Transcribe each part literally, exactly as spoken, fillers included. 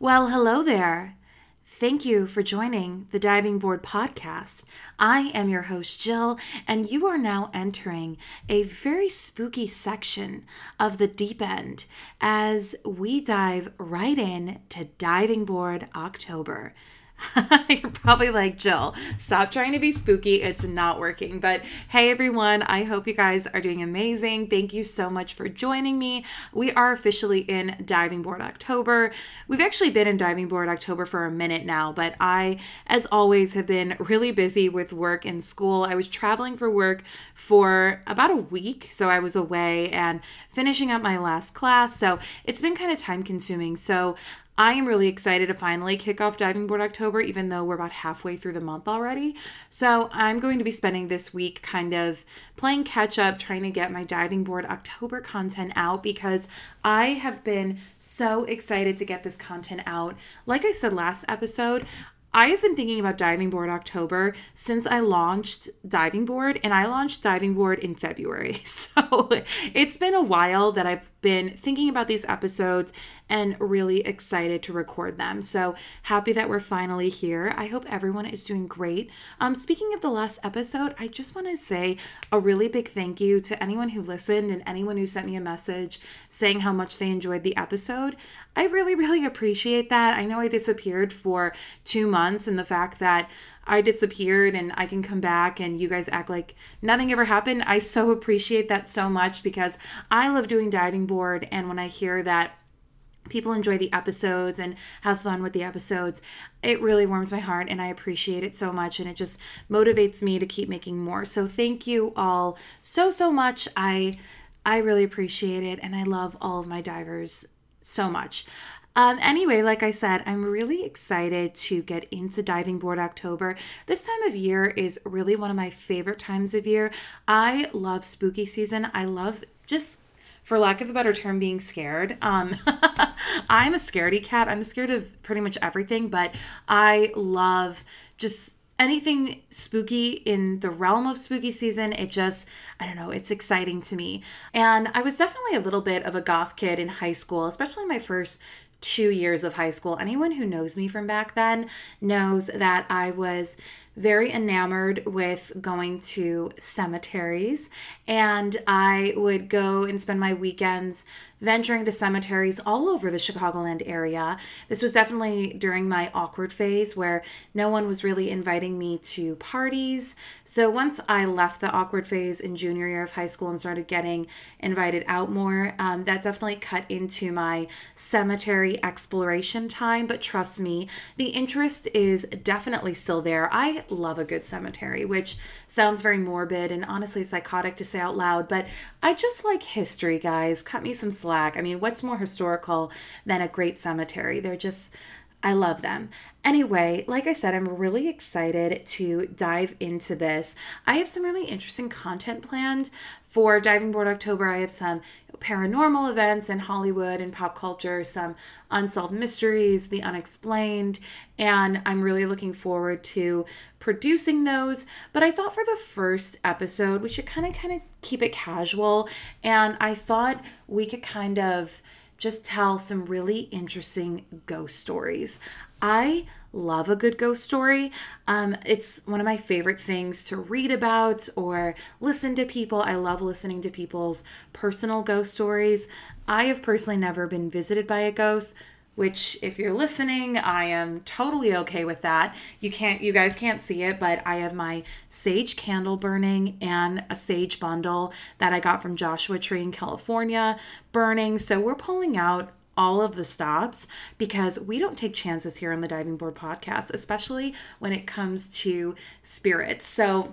Well, hello there. Thank you for joining the Diving Board Podcast. I am your host, Jill, and you are now entering a very spooky section of the deep end as we dive right in to Diving Board October. You're probably like, Jill, stop trying to be spooky. It's not working. But hey, everyone, I hope you guys are doing amazing. Thank you so much for joining me. We are officially in Diving Board October. We've actually been in Diving Board October for a minute now, but I, as always, have been really busy with work and school. I was traveling for work for about a week, so I was away and finishing up my last class. So it's been kind of time consuming. So I am really excited to finally kick off Diving Board October, even though we're about halfway through the month already. So I'm going to be spending this week kind of playing catch up, trying to get my Diving Board October content out because I have been so excited to get this content out. Like I said last episode, I have been thinking about Diving Board October since I launched Diving Board, and I launched Diving Board in February. So it's been a while that I've been thinking about these episodes and really excited to record them. So happy that we're finally here. I hope everyone is doing great. Um, speaking of the last episode, I just want to say a really big thank you to anyone who listened and anyone who sent me a message saying how much they enjoyed the episode. I really, really appreciate that. I know I disappeared for two months. Months and the fact that I disappeared and I can come back and you guys act like nothing ever happened. I so appreciate that so much because I love doing Diving Board, and when I hear that people enjoy the episodes and have fun with the episodes, it really warms my heart and I appreciate it so much, and it just motivates me to keep making more. So thank you all so, so much. I I really appreciate it, and I love all of my divers so much. Um, anyway, like I said, I'm really excited to get into Diving Board October. This time of year is really one of my favorite times of year. I love spooky season. I love just, for lack of a better term, being scared. Um, I'm a scaredy cat. I'm scared of pretty much everything, but I love just anything spooky in the realm of spooky season. It just, I don't know, it's exciting to me. And I was definitely a little bit of a goth kid in high school, especially my first two years of high school. Anyone who knows me from back then knows that I was very enamored with going to cemeteries, and I would go and spend my weekends venturing to cemeteries all over the Chicagoland area. This was definitely during my awkward phase where no one was really inviting me to parties. So once I left the awkward phase in junior year of high school and started getting invited out more, um, that definitely cut into my cemetery exploration time. But trust me, the interest is definitely still there. I love a good cemetery, which sounds very morbid and honestly psychotic to say out loud, but I just like history, guys. Cut me some slack. I mean, what's more historical than a great cemetery? They're just, I love them. Anyway, like I said, I'm really excited to dive into this. I have some really interesting content planned for Diving Board October. I have some paranormal events in Hollywood and pop culture, some unsolved mysteries, the unexplained, and I'm really looking forward to producing those. But I thought for the first episode, we should kind of kind of keep it casual, and I thought we could kind of just tell some really interesting ghost stories. I love a good ghost story. Um, it's one of my favorite things to read about or listen to people. I love listening to people's personal ghost stories. I have personally never been visited by a ghost, which if you're listening, I am totally okay with that. You can't, you guys can't see it, but I have my sage candle burning and a sage bundle that I got from Joshua Tree in California burning. So we're pulling out all of the stops because we don't take chances here on the Diving Board Podcast, especially when it comes to spirits. So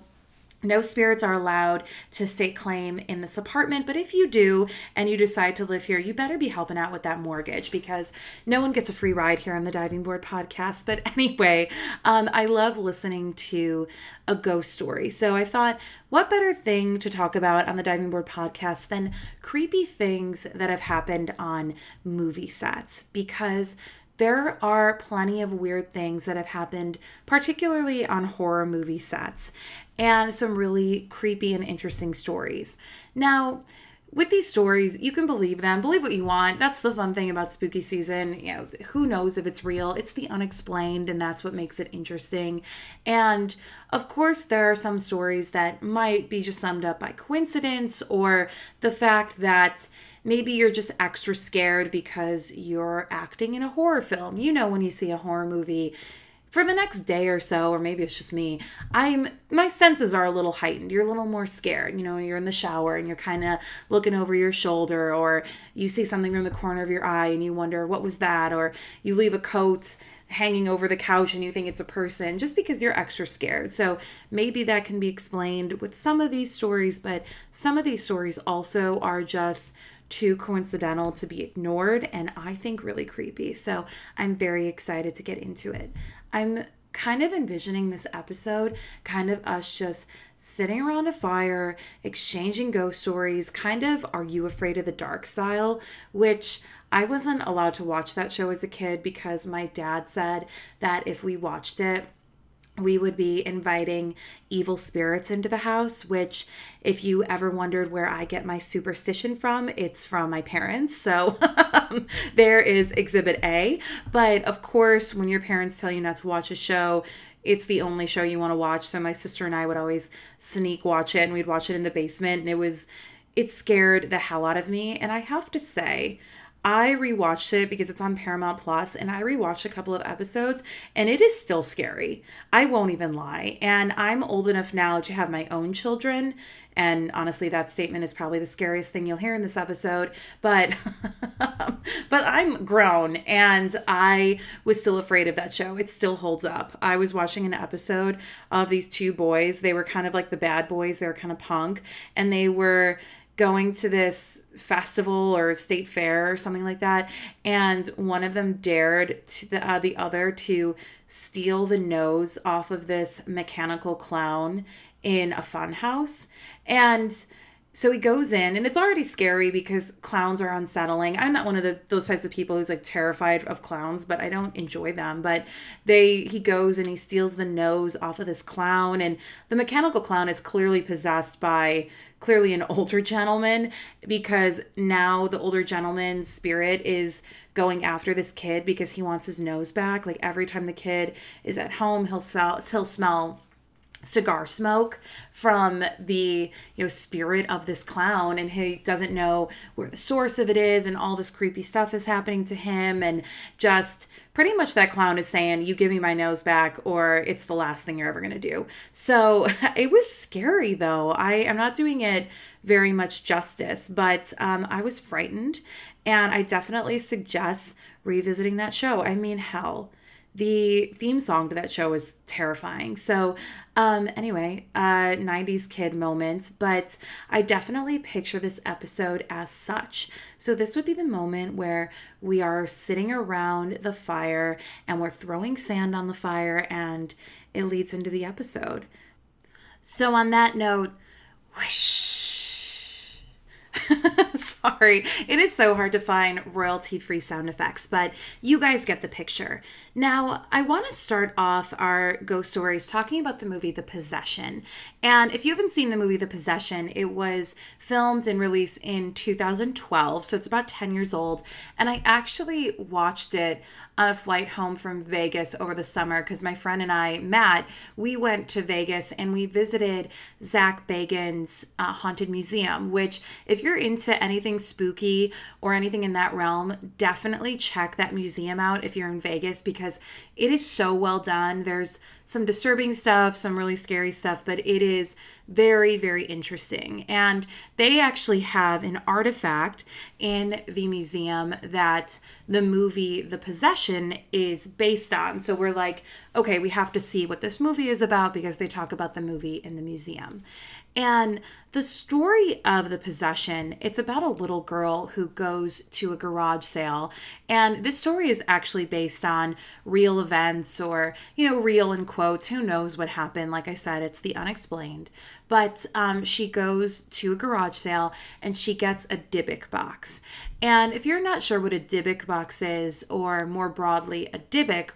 no spirits are allowed to stake claim in this apartment, but if you do and you decide to live here, you better be helping out with that mortgage because no one gets a free ride here on the Diving Board Podcast. But anyway, um, I love listening to a ghost story. So I thought, what better thing to talk about on the Diving Board Podcast than creepy things that have happened on movie sets? Because there are plenty of weird things that have happened, particularly on horror movie sets, and some really creepy and interesting stories. Now, with these stories, you can believe them, believe what you want. That's the fun thing about spooky season. You know, who knows if it's real? It's the unexplained, and that's what makes it interesting. And of course, there are some stories that might be just summed up by coincidence, or the fact that maybe you're just extra scared because you're acting in a horror film. You know, when you see a horror movie, for the next day or so, or maybe it's just me, I'm my senses are a little heightened. You're a little more scared. You know, you're in the shower and you're kind of looking over your shoulder, or you see something from the corner of your eye and you wonder, what was that? Or you leave a coat hanging over the couch and you think it's a person, just because you're extra scared. So maybe that can be explained with some of these stories, but some of these stories also are just too coincidental to be ignored, and I think really creepy. So I'm very excited to get into it. I'm kind of envisioning this episode, kind of us just sitting around a fire, exchanging ghost stories, kind of Are You Afraid of the Dark style, which I wasn't allowed to watch that show as a kid because my dad said that if we watched it, we would be inviting evil spirits into the house, which if you ever wondered where I get my superstition from, it's from my parents. So there is exhibit A. But of course, when your parents tell you not to watch a show, it's the only show you want to watch. So my sister and I would always sneak watch it, and we'd watch it in the basement, and it was, it scared the hell out of me. And I have to say, I rewatched it because it's on Paramount Plus, and I rewatched a couple of episodes, and it is still scary. I won't even lie. And I'm old enough now to have my own children, and honestly, that statement is probably the scariest thing you'll hear in this episode. But but I'm grown, and I was still afraid of that show. It still holds up. I was watching an episode of these two boys. They were kind of like the bad boys. They were kind of punk, and they were going to this festival or state fair or something like that, and one of them dared to the, uh, the other to steal the nose off of this mechanical clown in a fun house. And so he goes in, and it's already scary because clowns are unsettling. I'm not one of the, those types of people who's like terrified of clowns, but I don't enjoy them. But they, he goes and he steals the nose off of this clown, and the mechanical clown is clearly possessed by clearly an older gentleman, because now the older gentleman's spirit is going after this kid because he wants his nose back. Like every time the kid is at home, he'll sell, he'll smell cigar smoke from the, you know, spirit of this clown, and he doesn't know where the source of it is, and all this creepy stuff is happening to him, and just pretty much that clown is saying, you give me my nose back or it's the last thing you're ever going to do. So it was scary, though. I am not doing it very much justice, but um, I was frightened, and I definitely suggest revisiting that show. I mean, hell, the theme song to that show is terrifying. So um, anyway, uh, nineties kid moment, but I definitely picture this episode as such. So this would be the moment where we are sitting around the fire and we're throwing sand on the fire, and it leads into the episode. So on that note, whoosh. Sorry, it is so hard to find royalty-free sound effects, but you guys get the picture. Now, I want to start off our ghost stories talking about the movie The Possession. And if you haven't seen the movie The Possession, it was filmed and released in two thousand twelve, so it's about ten years old. And I actually watched it on a flight home from Vegas over the summer because my friend and I, Matt, we went to Vegas and we visited Zac Bagans' uh, Haunted Museum, which if you're into anything spooky or anything in that realm, definitely check that museum out if you're in Vegas, because it is so well done. There's some disturbing stuff, some really scary stuff, but it is very, very interesting. And they actually have an artifact in the museum that the movie The Possession is based on. So we're like, okay, we have to see what this movie is about because they talk about the movie in the museum. And the story of The Possession, it's about a little girl who goes to a garage sale. And this story is actually based on real events, or, you know, real in quotes. Who knows what happened? Like I said, it's the unexplained. But um, she goes to a garage sale and she gets a Dybbuk box. And if you're not sure what a Dybbuk box is, or more broadly a Dybbuk,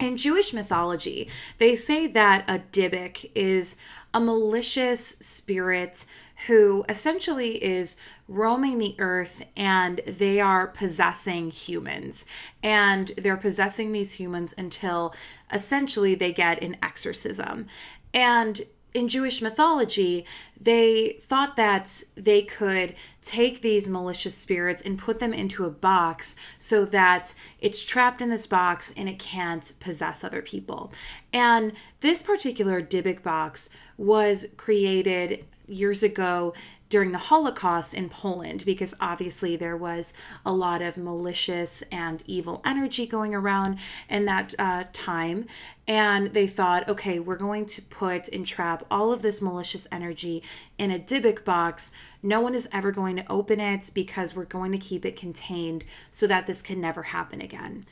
In Jewish mythology, they say that a Dybbuk is a malicious spirit who essentially is roaming the earth, and they are possessing humans. And they're possessing these humans until essentially they get an exorcism. And in Jewish mythology, they thought that they could take these malicious spirits and put them into a box so that it's trapped in this box and it can't possess other people. And this particular Dybbuk box was created years ago during the Holocaust in Poland, because obviously there was a lot of malicious and evil energy going around in that uh, time. And they thought, okay, we're going to put and trap all of this malicious energy in a Dybbuk box. No one is ever going to open it because we're going to keep it contained so that this can never happen again.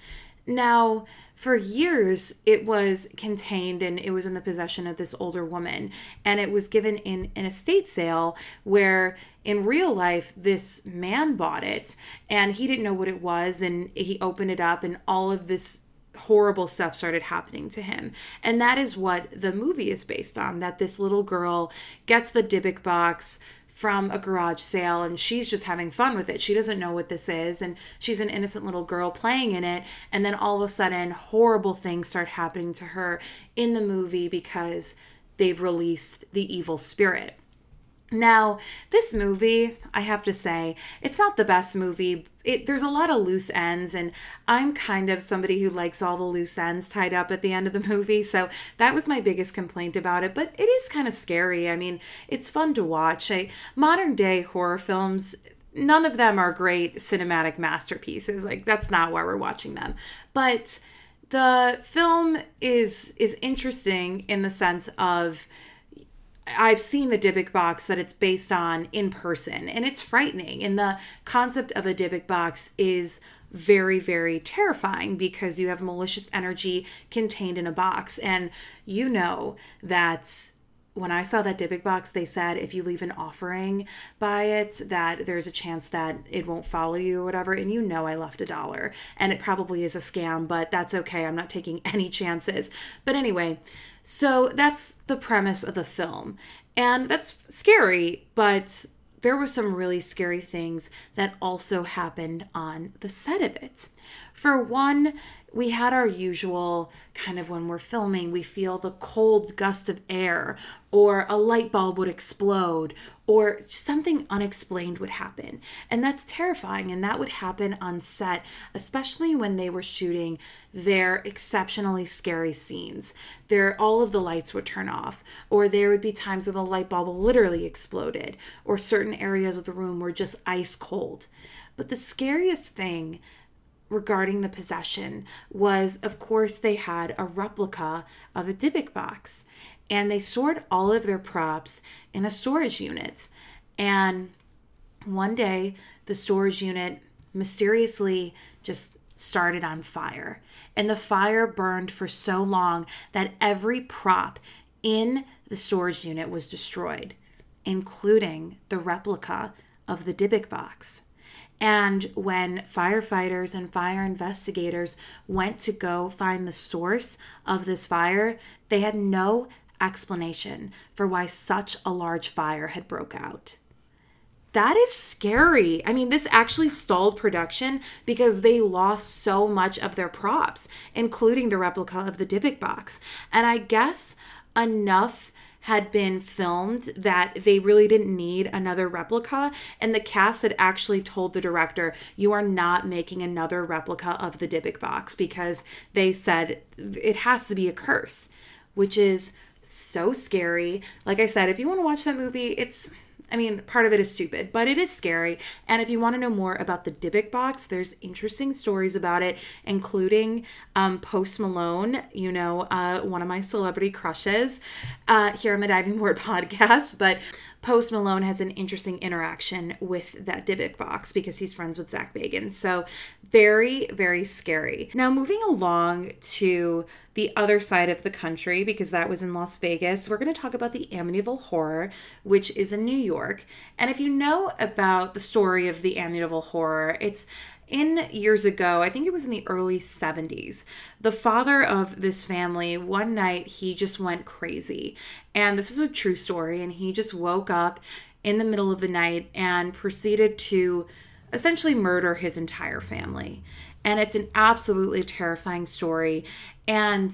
Now, for years, it was contained and it was in the possession of this older woman, and it was given in an estate sale where in real life, this man bought it and he didn't know what it was, and he opened it up and all of this horrible stuff started happening to him. And that is what the movie is based on, that this little girl gets the Dybbuk box from a garage sale and she's just having fun with it. She doesn't know what this is, and she's an innocent little girl playing in it, and then all of a sudden horrible things start happening to her in the movie because they've released the evil spirit. Now, this movie, I have to say, it's not the best movie. It, there's a lot of loose ends, and I'm kind of somebody who likes all the loose ends tied up at the end of the movie, so that was my biggest complaint about it. But it is kind of scary. I mean, it's fun to watch. I, modern day horror films, none of them are great cinematic masterpieces. Like, that's not why we're watching them. But the film is is interesting in the sense of, I've seen the Dybbuk box that it's based on in person, and it's frightening. And the concept of a Dybbuk box is very, very terrifying because you have malicious energy contained in a box. And you know that when I saw that Dybbuk box, they said if you leave an offering by it, that there's a chance that it won't follow you or whatever. And you know I left a dollar, and it probably is a scam, but that's okay. I'm not taking any chances. But anyway, so that's the premise of the film. And that's scary, but there were some really scary things that also happened on the set of it. For one, we had our usual kind of, when we're filming, we feel the cold gust of air, or a light bulb would explode, or something unexplained would happen. And that's terrifying. And that would happen on set, especially when they were shooting their exceptionally scary scenes. There, all of the lights would turn off, or there would be times when a light bulb literally exploded, or certain areas of the room were just ice cold. But the scariest thing regarding the possession was, of course, they had a replica of a Dybbuk box, and they stored all of their props in a storage unit. And one day, the storage unit mysteriously just started on fire, and the fire burned for so long that every prop in the storage unit was destroyed, including the replica of the Dybbuk box. And when firefighters and fire investigators went to go find the source of this fire, they had no explanation for why such a large fire had broke out. That is scary. I mean, this actually stalled production because they lost so much of their props, including the replica of the Dybbuk box. And I guess enough had been filmed that they really didn't need another replica, and the cast had actually told the director, you are not making another replica of the Dybbuk box, because they said it has to be a curse, which is so scary. Like I said, if you want to watch that movie, it's, I mean, part of it is stupid, but it is scary. And if you want to know more about the Dybbuk box, there's interesting stories about it, including um, Post Malone, you know, uh, one of my celebrity crushes uh, here on the Diving Board Podcast. But Post Malone has an interesting interaction with that Dybbuk box because he's friends with Zac Bagans. So very, very scary. Now, moving along to the other side of the country, because that was in Las Vegas, we're going to talk about the Amityville Horror, which is in New York. And if you know about the story of the Amityville Horror, it's in years ago, I think it was in the early seventies, the father of this family, one night he just went crazy. And this is a true story. And he just woke up in the middle of the night and proceeded to essentially murder his entire family. And it's an absolutely terrifying story. And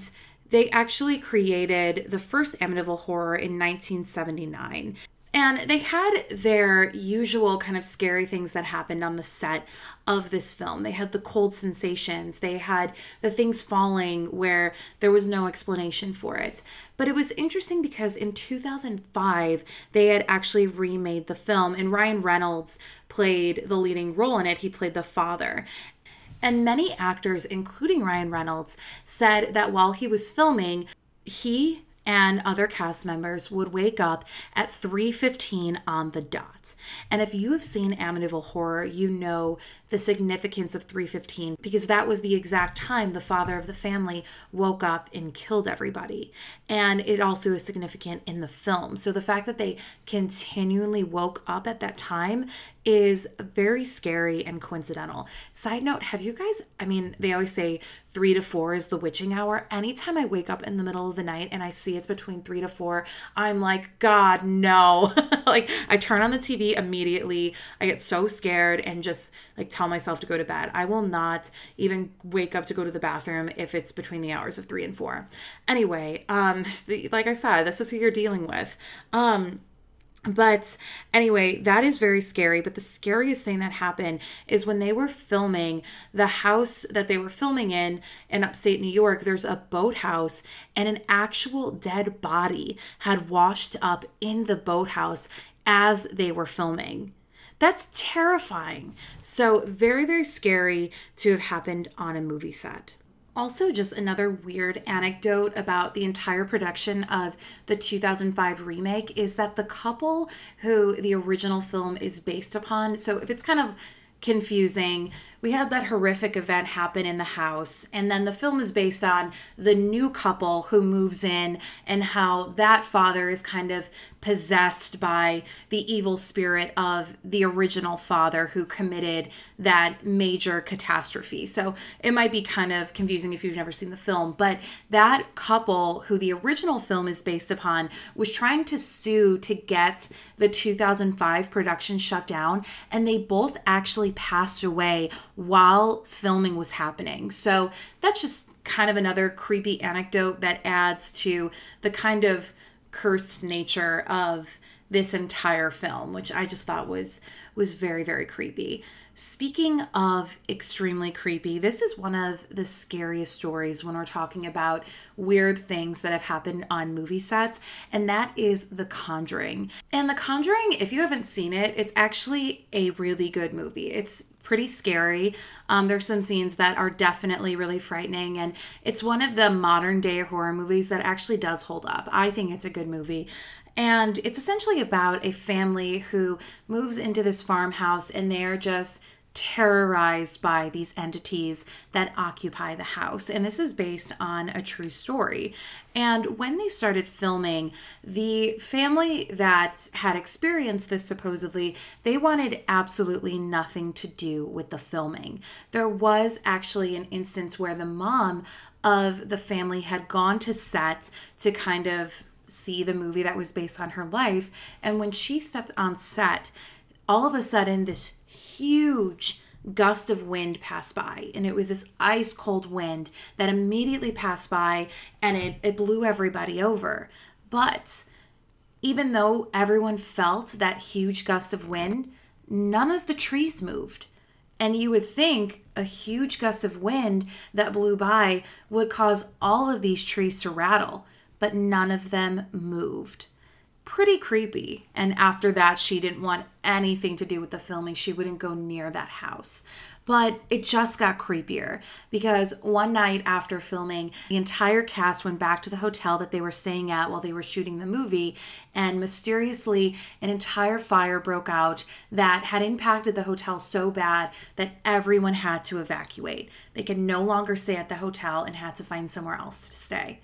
they actually created the first Amityville Horror in nineteen seventy-nine. And they had their usual kind of scary things that happened on the set of this film. They had the cold sensations. They had the things falling where there was no explanation for it. But it was interesting because in two thousand five, they had actually remade the film. And Ryan Reynolds played the leading role in it. He played the father. And many actors, including Ryan Reynolds, said that while he was filming, he and other cast members would wake up at three fifteen on the dot. And if you have seen Amityville Horror, you know the significance of three fifteen, because that was the exact time the father of the family woke up and killed everybody. And it also is significant in the film. So the fact that they continually woke up at that time is very scary and coincidental. Side note, have you guys, I mean, they always say three to four is the witching hour. Anytime I wake up in the middle of the night and I see it's between three to four, I'm like, God, no. Like, I turn on the T V immediately. I get so scared and just like tell myself to go to bed. I will not even wake up to go to the bathroom if it's between the hours of three and four. Anyway, um, like I said, this is who you're dealing with. Um, But anyway, that is very scary. But the scariest thing that happened is when they were filming, the house that they were filming in, in upstate New York, there's a boathouse, and an actual dead body had washed up in the boathouse as they were filming. That's terrifying. So very, very scary to have happened on a movie set. Also, just another weird anecdote about the entire production of the two thousand five remake is that the couple who the original film is based upon, so if it's kind of confusing, we had that horrific event happen in the house, and then the film is based on the new couple who moves in and how that father is kind of possessed by the evil spirit of the original father who committed that major catastrophe. So it might be kind of confusing if you've never seen the film, but that couple who the original film is based upon was trying to sue to get the two thousand five production shut down, and they both actually passed away while filming was happening. So that's just kind of another creepy anecdote that adds to the kind of cursed nature of this entire film, which I just thought was was very, very creepy. Speaking of extremely creepy, this is one of the scariest stories when we're talking about weird things that have happened on movie sets, and that is The Conjuring. And The Conjuring, if you haven't seen it, it's actually a really good movie. It's pretty scary. Um, there's some scenes that are definitely really frightening, and it's one of the modern day horror movies that actually does hold up. I think it's a good movie. And it's essentially about a family who moves into this farmhouse, and they're just terrorized by these entities that occupy the house. And this is based on a true story. And when they started filming, the family that had experienced this supposedly, they wanted absolutely nothing to do with the filming. There was actually an instance where the mom of the family had gone to set to kind of see the movie that was based on her life. And when she stepped on set, all of a sudden this huge gust of wind passed by, and it was this ice cold wind that immediately passed by, and it, it blew everybody over. But even though everyone felt that huge gust of wind, none of the trees moved. And you would think a huge gust of wind that blew by would cause all of these trees to rattle, but none of them moved. Pretty creepy. And after that, she didn't want anything to do with the filming. She wouldn't go near that house. But it just got creepier, because one night after filming, the entire cast went back to the hotel that they were staying at while they were shooting the movie, and mysteriously an entire fire broke out that had impacted the hotel so bad that everyone had to evacuate. They could no longer stay at the hotel and had to find somewhere else to stay.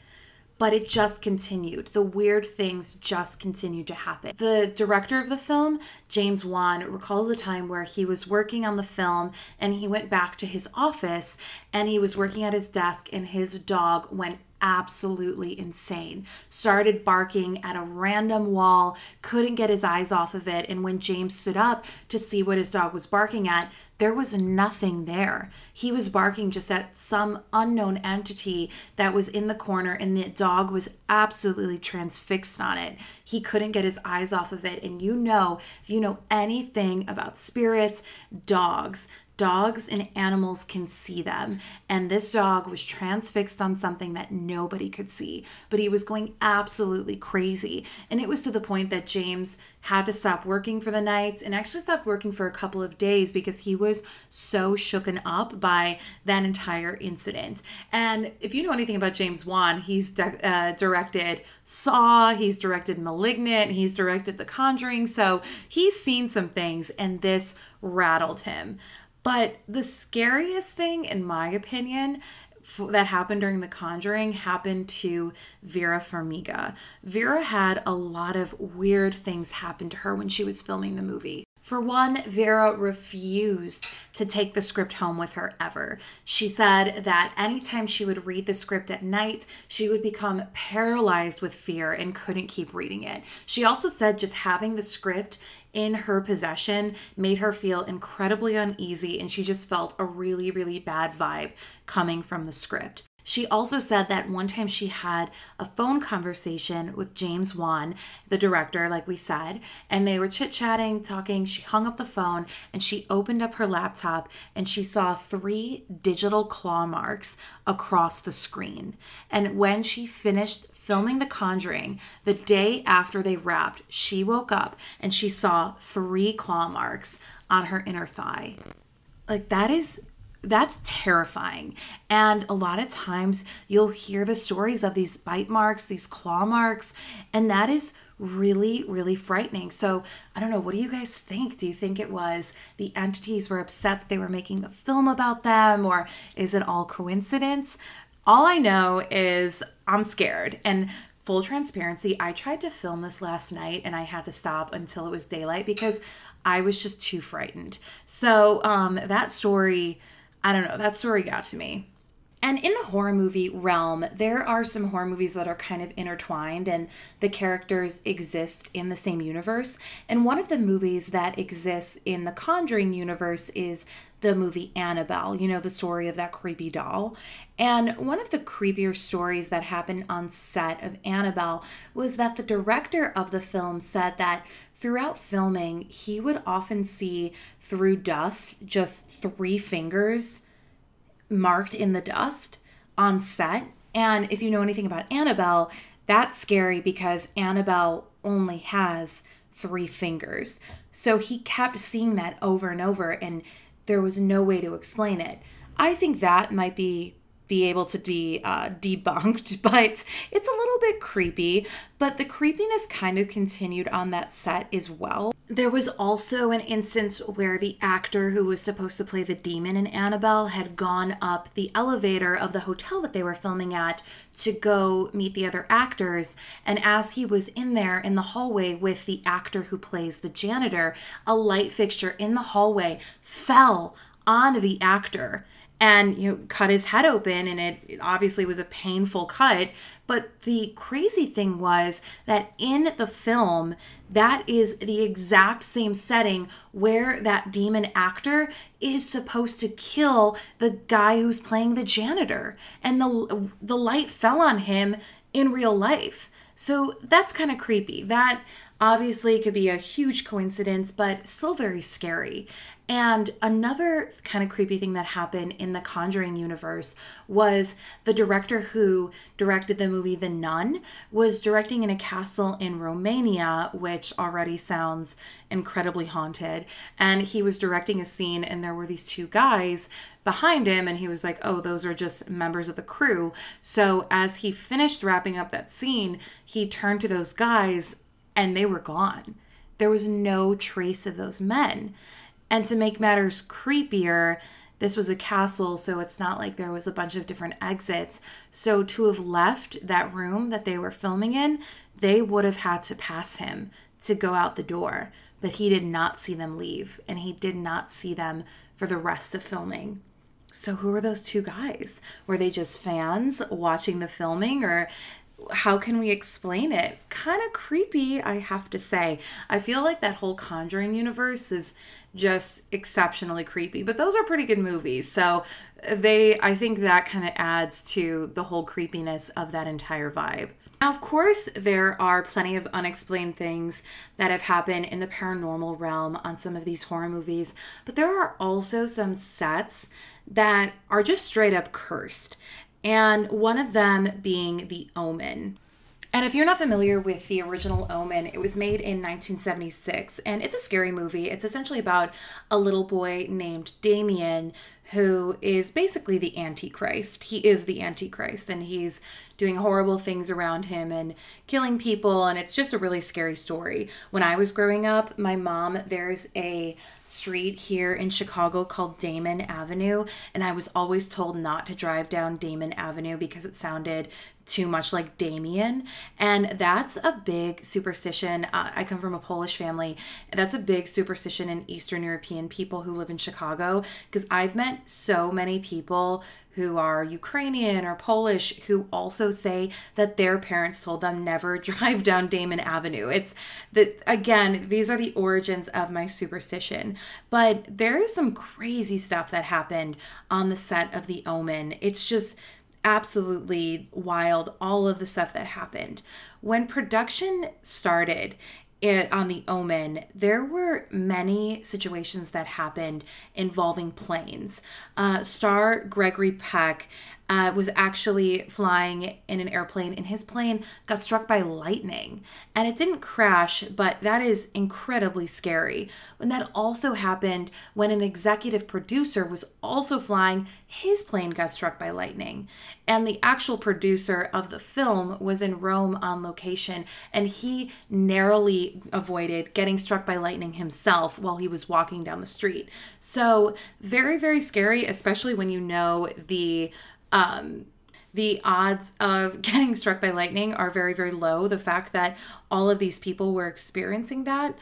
But it just continued. The weird things just continued to happen. The director of the film, James Wan, recalls a time where he was working on the film and he went back to his office and he was working at his desk and his dog went absolutely insane. Started barking at a random wall, couldn't get his eyes off of it, and when James stood up to see what his dog was barking at, there was nothing there. He was barking just at some unknown entity that was in the corner, and the dog was absolutely transfixed on it. He couldn't get his eyes off of it, and you know, if you know anything about spirits, dogs, Dogs and animals can see them, and this dog was transfixed on something that nobody could see, but he was going absolutely crazy, and it was to the point that James had to stop working for the night and actually stopped working for a couple of days because he was so shooken up by that entire incident. And if you know anything about James Wan, he's de- uh, directed Saw, he's directed Malignant, he's directed The Conjuring, so he's seen some things, and this rattled him. But the scariest thing, in my opinion, f- that happened during The Conjuring happened to Vera Farmiga. Vera had a lot of weird things happen to her when she was filming the movie. For one, Vera refused to take the script home with her ever. She said that anytime she would read the script at night, she would become paralyzed with fear and couldn't keep reading it. She also said just having the script in her possession made her feel incredibly uneasy, and she just felt a really, really bad vibe coming from the script. She also said that one time she had a phone conversation with James Wan, the director, like we said, and they were chit-chatting, talking. She hung up the phone and she opened up her laptop and she saw three digital claw marks across the screen. And when she finished filming The Conjuring, the day after they wrapped, she woke up and she saw three claw marks on her inner thigh. Like, that is... that's terrifying. And a lot of times you'll hear the stories of these bite marks, these claw marks, and that is really, really frightening. So I don't know, what do you guys think? Do you think it was the entities were upset that they were making a film about them, or is it all coincidence? All I know is I'm scared. And full transparency, I tried to film this last night and I had to stop until it was daylight because I was just too frightened. So um, that story... I don't know, that story got to me. And in the horror movie realm, there are some horror movies that are kind of intertwined and the characters exist in the same universe. And one of the movies that exists in the Conjuring universe is the movie Annabelle, you know, the story of that creepy doll. And one of the creepier stories that happened on set of Annabelle was that the director of the film said that throughout filming, he would often see through dust just three fingers marked in the dust on set. And if you know anything about Annabelle, that's scary because Annabelle only has three fingers. So he kept seeing that over and over, and there was no way to explain it. I think that might be be able to be uh, debunked, but it's a little bit creepy. But the creepiness kind of continued on that set as well. There was also an instance where the actor who was supposed to play the demon in Annabelle had gone up the elevator of the hotel that they were filming at to go meet the other actors. And as he was in there in the hallway with the actor who plays the janitor, a light fixture in the hallway fell on the actor and, you know, cut his head open, and it obviously was a painful cut. But the crazy thing was that in the film, that is the exact same setting where that demon actor is supposed to kill the guy who's playing the janitor, and the the light fell on him in real life. So that's kind of creepy. That obviously could be a huge coincidence, but still very scary. And another kind of creepy thing that happened in the Conjuring universe was the director who directed the movie The Nun was directing in a castle in Romania, which already sounds incredibly haunted. And he was directing a scene and there were these two guys behind him and he was like, oh, those are just members of the crew. So as he finished wrapping up that scene, he turned to those guys and they were gone. There was no trace of those men. And to make matters creepier, This was a castle, so it's not like there was a bunch of different exits. So to have left that room that they were filming in, they would have had to pass him to go out the door. But he did not see them leave, and he did not see them for the rest of filming. So who were those two guys? Were they just fans watching the filming, or how can we explain it? Kind of creepy, I have to say. I feel like that whole Conjuring universe is just exceptionally creepy, but those are pretty good movies. So they, I think that kind of adds to the whole creepiness of that entire vibe. Now, of course, there are plenty of unexplained things that have happened in the paranormal realm on some of these horror movies, but there are also some sets that are just straight up cursed. And one of them being The Omen. And if you're not familiar with the original Omen, it was made in nineteen seventy-six, and it's a scary movie. It's essentially about a little boy named Damien, who is basically the Antichrist. He is the Antichrist, and he's doing horrible things around him and killing people, and it's just a really scary story. When I was growing up, my mom, there's a street here in Chicago called Damon Avenue, and I was always told not to drive down Damon Avenue because it sounded too much like Damien, and that's a big superstition. Uh, I come from a Polish family. That's a big superstition in Eastern European people who live in Chicago, because I've met so many people who are Ukrainian or Polish who also say that their parents told them never drive down Damon Avenue. It's that, again, these are the origins of my superstition. But there is some crazy stuff that happened on the set of The Omen. It's just absolutely wild, all of the stuff that happened. When production started, It, on The Omen, there were many situations that happened involving planes. Uh, star Gregory Peck uh, was actually flying in an airplane, and his plane got struck by lightning. And it didn't crash, but that is incredibly scary. And that also happened when an executive producer was also flying. His plane got struck by lightning. And the actual producer of the film was in Rome on location, and he narrowly avoided getting struck by lightning himself while he was walking down the street. So very, very scary, especially when you know the um, the odds of getting struck by lightning are very, very low. The fact that all of these people were experiencing that.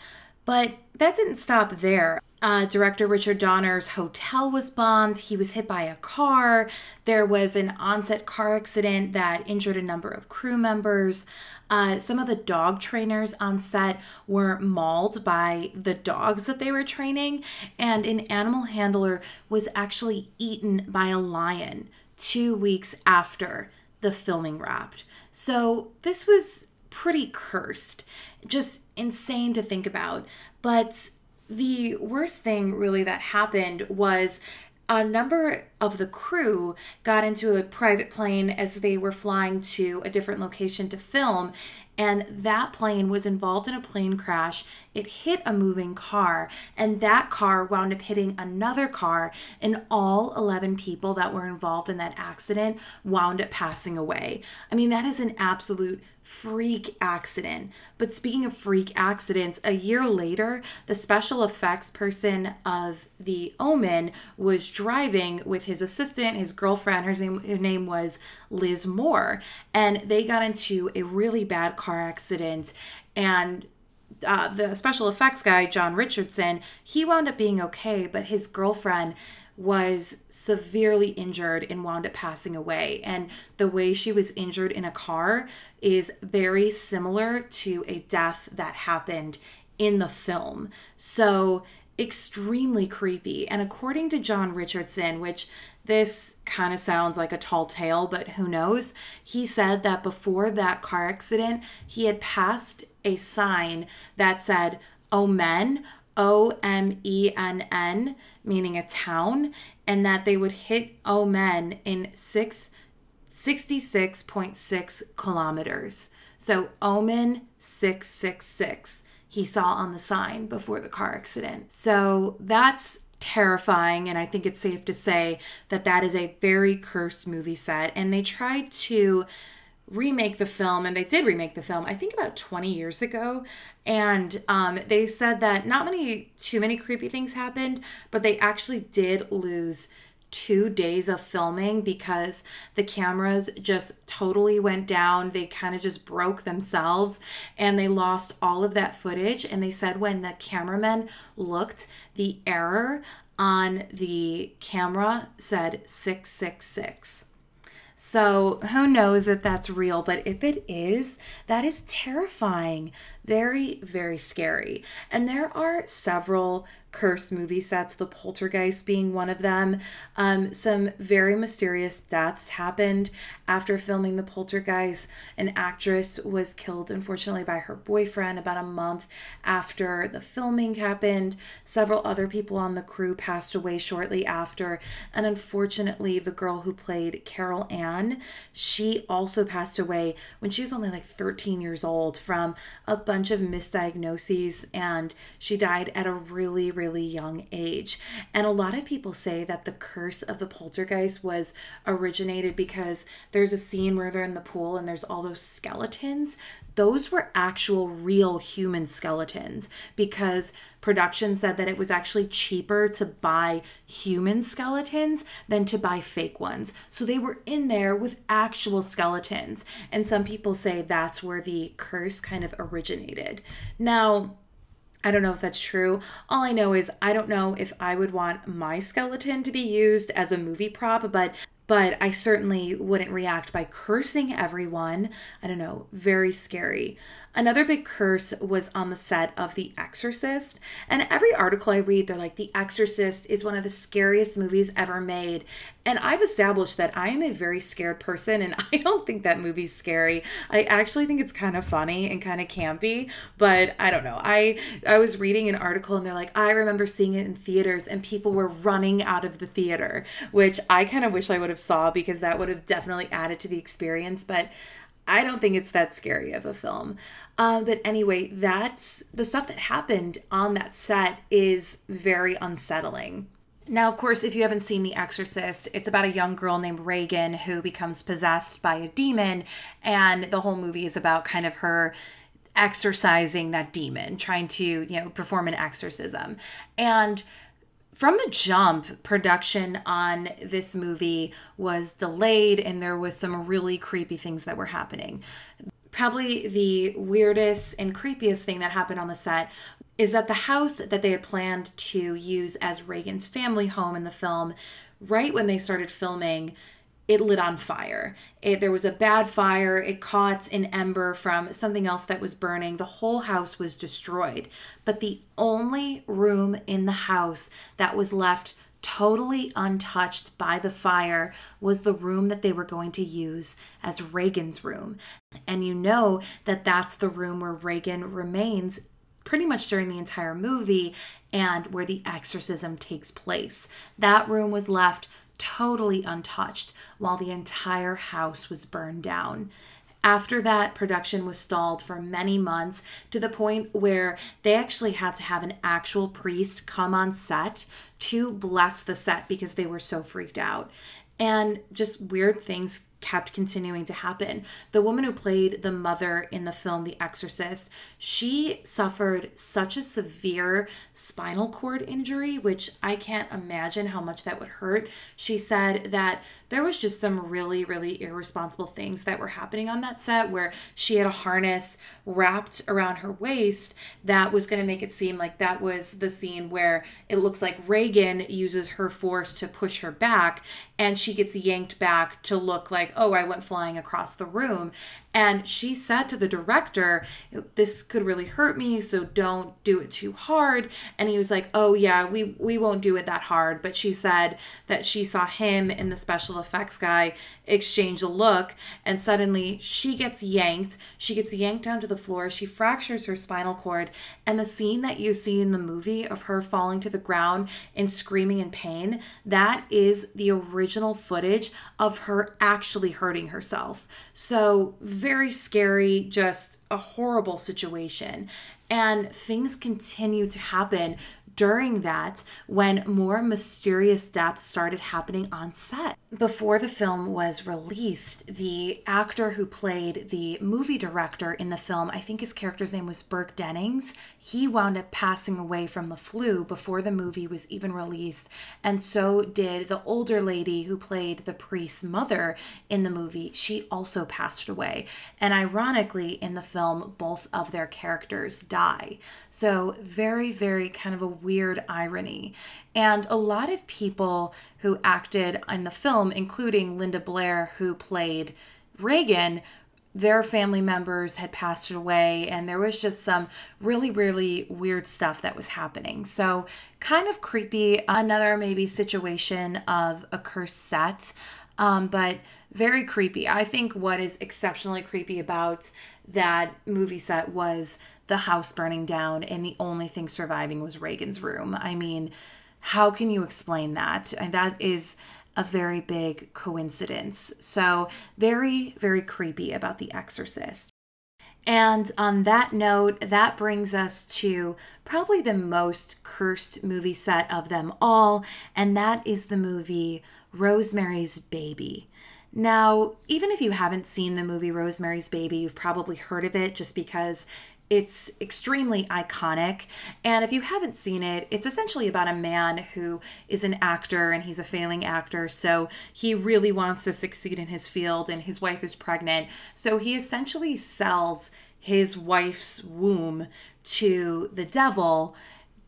But that didn't stop there. Uh, director Richard Donner's hotel was bombed. He was hit by a car. There was an on-set car accident that injured a number of crew members. Uh, some of the dog trainers on set were mauled by the dogs that they were training. And an animal handler was actually eaten by a lion two weeks after the filming wrapped. So this was pretty cursed. Just insane to think about. But the worst thing really that happened was a number of the crew got into a private plane as they were flying to a different location to film, and that plane was involved in a plane crash. It hit a moving car, and that car wound up hitting another car, and all eleven people that were involved in that accident wound up passing away. I mean, that is an absolute freak accident. But speaking of freak accidents, a year later, the special effects person of The Omen was driving with his assistant, his girlfriend. Her name, her name was Liz Moore, and they got into a really bad car accident, and uh, the special effects guy, John Richardson, he wound up being okay, but his girlfriend was severely injured and wound up passing away. And the way she was injured in a car is very similar to a death that happened in the film. So extremely creepy. And according to John Richardson, which this kind of sounds like a tall tale, but who knows? He said that before that car accident, he had passed a sign that said, Omen, O M E N N, meaning a town, and that they would hit Omen in six, sixty-six point six kilometers. So Omen six six six, he saw on the sign before the car accident. So that's terrifying, and I think it's safe to say that that is a very cursed movie set, and they tried to remake the film, and they did remake the film, I think about twenty years ago, and um, they said that not many, too many creepy things happened, but they actually did lose two days of filming because the cameras just totally went down. They kind of just broke themselves, and they lost all of that footage. And they said when the cameramen looked, the error on the camera said six six six. So who knows if that's real, but if it is, that is terrifying. Very, very scary. And there are several cursed movie sets, the Poltergeist being one of them. Um, some very mysterious deaths happened after filming the Poltergeist. An actress was killed, unfortunately, by her boyfriend about a month after the filming happened. Several other people on the crew passed away shortly after. And unfortunately, the girl who played Carol Ann, she also passed away when she was only like thirteen years old from a bunch of misdiagnoses, and she died at a really, really young age. And a lot of people say that the curse of the Poltergeist was originated because there's a scene where they're in the pool and there's all those skeletons. Those were actual real human skeletons because production said that it was actually cheaper to buy human skeletons than to buy fake ones. So they were in there with actual skeletons. And some people say that's where the curse kind of originated. Now, I don't know if that's true. All I know is I don't know if I would want my skeleton to be used as a movie prop, but but I certainly wouldn't react by cursing everyone. I don't know, very scary. Another big curse was on the set of The Exorcist. And every article I read, they're like, The Exorcist is one of the scariest movies ever made. And I've established that I am a very scared person, and I don't think that movie's scary. I actually think it's kind of funny and kind of campy, but I don't know. I, I was reading an article and they're like, I remember seeing it in theaters and people were running out of the theater, which I kind of wish I would have saw because that would have definitely added to the experience, but I don't think it's that scary of a film. Um, but anyway, that's the stuff that happened on that set is very unsettling. Now, of course, if you haven't seen The Exorcist, it's about a young girl named Regan who becomes possessed by a demon, and the whole movie is about kind of her exorcising that demon, trying to, you know, perform an exorcism. And from the jump, production on this movie was delayed, and there was some really creepy things that were happening. Probably the weirdest and creepiest thing that happened on the set is that the house that they had planned to use as Reagan's family home in the film, right when they started filming, it lit on fire. It, there was a bad fire. It caught an ember from something else that was burning. The whole house was destroyed. But the only room in the house that was left totally untouched by the fire was the room that they were going to use as Regan's room. And you know that that's the room where Regan remains pretty much during the entire movie and where the exorcism takes place. That room was left totally untouched while the entire house was burned down. After that, production was stalled for many months to the point where they actually had to have an actual priest come on set to bless the set because they were so freaked out. And just weird things kept continuing to happen. The woman who played the mother in the film The Exorcist, she suffered such a severe spinal cord injury, which I can't imagine how much that would hurt. She said that there was just some really, really irresponsible things that were happening on that set where she had a harness wrapped around her waist that was going to make it seem like that was the scene where it looks like Regan uses her force to push her back, and she gets yanked back to look like, oh, I went flying across the room. And she said to the director, this could really hurt me, so don't do it too hard. And he was like, oh yeah, we, we won't do it that hard. But she said that she saw him and the special effects guy exchange a look, and suddenly she gets yanked. She gets yanked down to the floor. She fractures her spinal cord. And the scene that you see in the movie of her falling to the ground and screaming in pain, that is the original footage of her actually hurting herself. So very scary, just a horrible situation. And things continue to happen during that when more mysterious deaths started happening on set. before the film was released, the actor who played the movie director in the film, I think his character's name was Burke Dennings, he wound up passing away from the flu before the movie was even released, and so did the older lady who played the priest's mother in the movie. She also passed away, and ironically, in the film, both of their characters die. So very, very kind of a weird irony. And a lot of people who acted in the film, including Linda Blair, who played Regan, their family members had passed away, and there was just some really, really weird stuff that was happening. So kind of creepy, another maybe situation of a cursed set, um, but very creepy. I think what is exceptionally creepy about that movie set was the house burning down, and the only thing surviving was Regan's room. I mean, how can you explain that? And that is a very big coincidence. So very, very creepy about The Exorcist. And on that note, that brings us to probably the most cursed movie set of them all, and that is the movie Rosemary's Baby. Now, even if you haven't seen the movie Rosemary's Baby, you've probably heard of it just because it's extremely iconic. And if you haven't seen it, it's essentially about a man who is an actor, and he's a failing actor, so he really wants to succeed in his field, and his wife is pregnant. So he essentially sells his wife's womb to the devil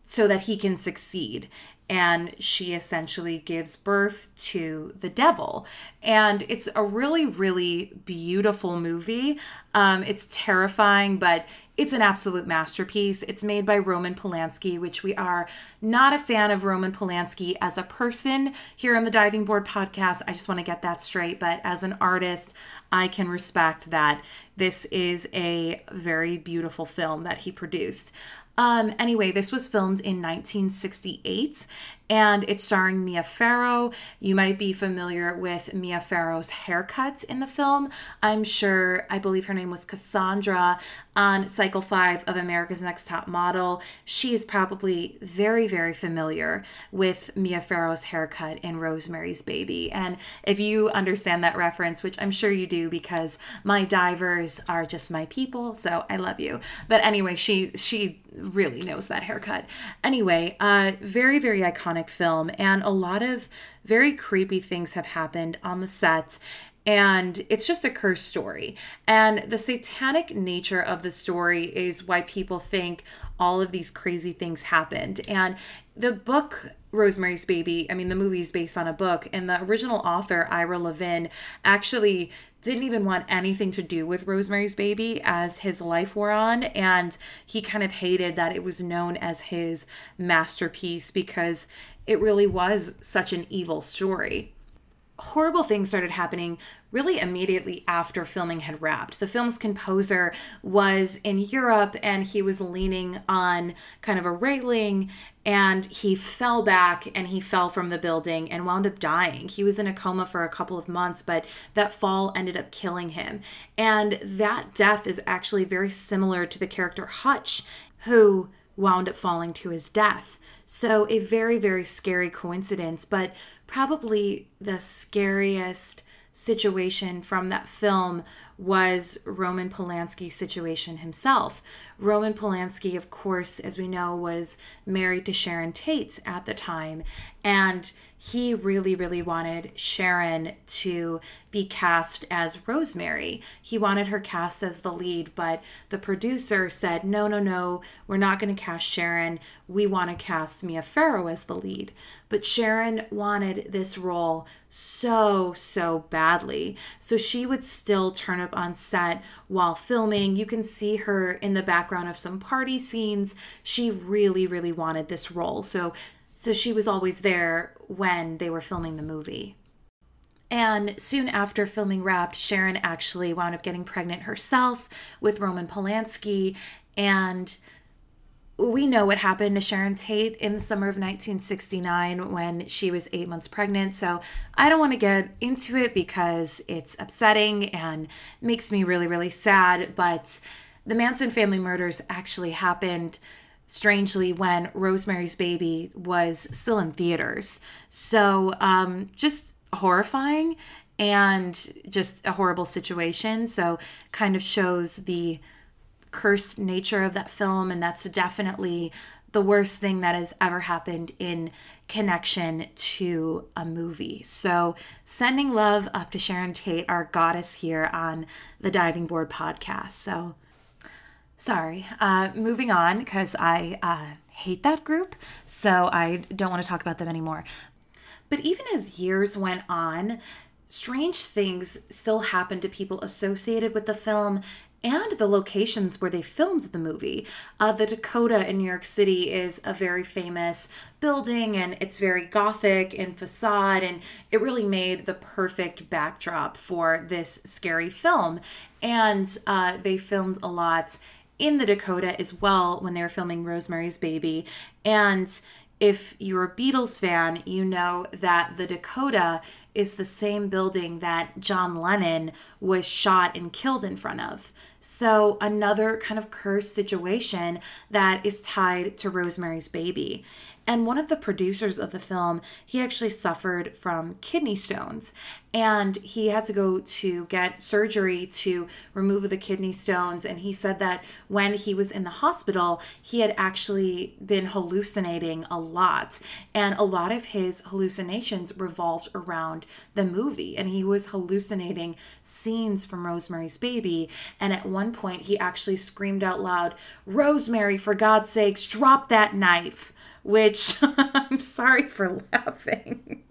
so that he can succeed. And she essentially gives birth to the devil. And it's a really, really beautiful movie. Um, it's terrifying, but it's an absolute masterpiece. It's made by Roman Polanski, which we are not a fan of Roman Polanski as a person here on the Diving Board Podcast. I just want to get that straight. But as an artist, I can respect that this is a very beautiful film that he produced. Um, anyway, this was filmed in nineteen sixty-eight, and it's starring Mia Farrow. You might be familiar with Mia Farrow's haircuts in the film. I'm sure, I believe her name was Cassandra on Cycle five of America's Next Top Model. She is probably very, very familiar with Mia Farrow's haircut in Rosemary's Baby. And if you understand that reference, which I'm sure you do because my divers are just my people, so I love you. But anyway, she, she really knows that haircut. Anyway, uh, very, very iconic film, and a lot of very creepy things have happened on the set. And it's just a cursed story. And the satanic nature of the story is why people think all of these crazy things happened. And the book Rosemary's Baby, I mean, the movie is based on a book, and the original author, Ira Levin, actually didn't even want anything to do with Rosemary's Baby as his life wore on, and he kind of hated that it was known as his masterpiece because it really was such an evil story. Horrible things started happening really immediately after filming had wrapped. The film's composer was in Europe, and he was leaning on kind of a railing, and he fell back and he fell from the building and wound up dying. He was in a coma for a couple of months, but that fall ended up killing him. And that death is actually very similar to the character Hutch, who wound up falling to his death. So a very, very scary coincidence, but probably the scariest situation from that film was Roman Polanski's situation himself. Roman Polanski, of course, as we know, was married to Sharon Tate at the time, and he really, really wanted Sharon to be cast as Rosemary. He wanted her cast as the lead, but the producer said, no, no, no, we're not going to cast Sharon. We want to cast Mia Farrow as the lead. But Sharon wanted this role so, so badly. So she would still turn up on set while filming. You can see her in the background of some party scenes. She really, really wanted this role. So So she was always there when they were filming the movie. And soon after filming wrapped, Sharon actually wound up getting pregnant herself with Roman Polanski. And we know what happened to Sharon Tate in the summer of nineteen sixty-nine when she was eight months pregnant. So I don't want to get into it because it's upsetting and makes me really, really sad. But the Manson family murders actually happened strangely when Rosemary's Baby was still in theaters. So um, just horrifying and just a horrible situation. So kind of shows the cursed nature of that film, and that's definitely the worst thing that has ever happened in connection to a movie. So sending love up to Sharon Tate, our goddess here on the Diving Board podcast. So sorry, uh, moving on, because I uh, hate that group, so I don't want to talk about them anymore. But even as years went on, strange things still happened to people associated with the film and the locations where they filmed the movie. Uh, the Dakota in New York City is a very famous building, and it's very gothic in facade, and it really made the perfect backdrop for this scary film. And uh, they filmed a lot in the Dakota as well when they were filming Rosemary's Baby. And if you're a Beatles fan, you know that the Dakota is the same building that John Lennon was shot and killed in front of. So another kind of cursed situation that is tied to Rosemary's Baby. And one of the producers of the film, he actually suffered from kidney stones, and he had to go to get surgery to remove the kidney stones. And he said that when he was in the hospital, he had actually been hallucinating a lot, and a lot of his hallucinations revolved around the movie. And he was hallucinating scenes from Rosemary's Baby. And at one point, he actually screamed out loud, "Rosemary, for God's sakes, drop that knife," which I'm sorry for laughing.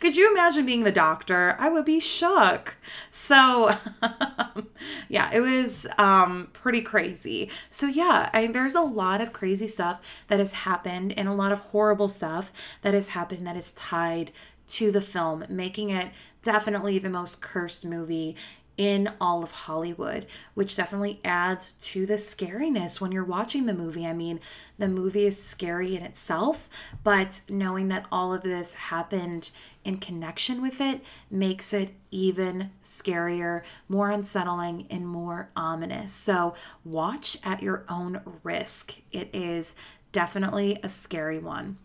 Could you imagine being the doctor? I would be shook. So um, yeah, it was um, pretty crazy. So yeah, I, there's a lot of crazy stuff that has happened, and a lot of horrible stuff that has happened that is tied to the film, making it definitely the most cursed movie in all of Hollywood, which definitely adds to the scariness when you're watching the movie. I mean, the movie is scary in itself, but knowing that all of this happened in connection with it makes it even scarier, more unsettling, and more ominous. So watch at your own risk. It is definitely a scary one.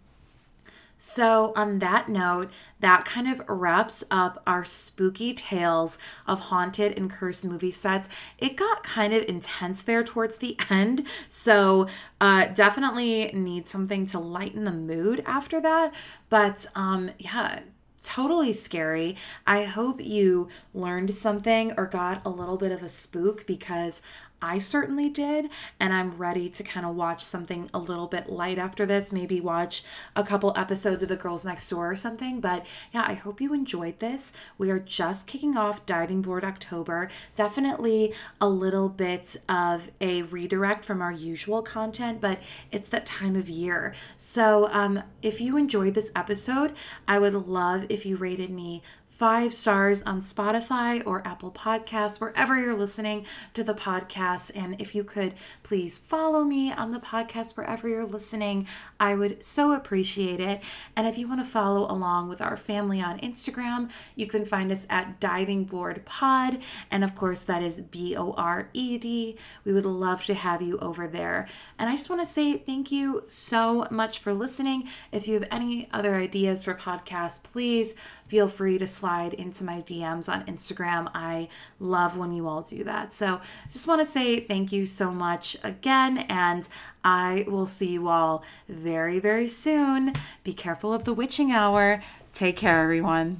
So on that note, that kind of wraps up our spooky tales of haunted and cursed movie sets. It got kind of intense there towards the end, so uh, definitely need something to lighten the mood after that. But um, yeah, totally scary. I hope you learned something or got a little bit of a spook, because I certainly did, and I'm ready to kind of watch something a little bit light after this, maybe watch a couple episodes of The Girls Next Door or something. But yeah, I hope you enjoyed this. We are just kicking off Diving Board October. Definitely a little bit of a redirect from our usual content, but it's that time of year. So um, if you enjoyed this episode, I would love if you rated me five stars on Spotify or Apple Podcasts, wherever you're listening to the podcast. And if you could please follow me on the podcast wherever you're listening, I would so appreciate it. And if you want to follow along with our family on Instagram, you can find us at Diving Board Pod. And of course, that is B O R E D. We would love to have you over there. And I just want to say thank you so much for listening. If you have any other ideas for podcasts, please feel free to slide slide into my D Ms on Instagram. I love when you all do that. So just want to say thank you so much again, and I will see you all very, very soon. Be careful of the witching hour. Take care, everyone.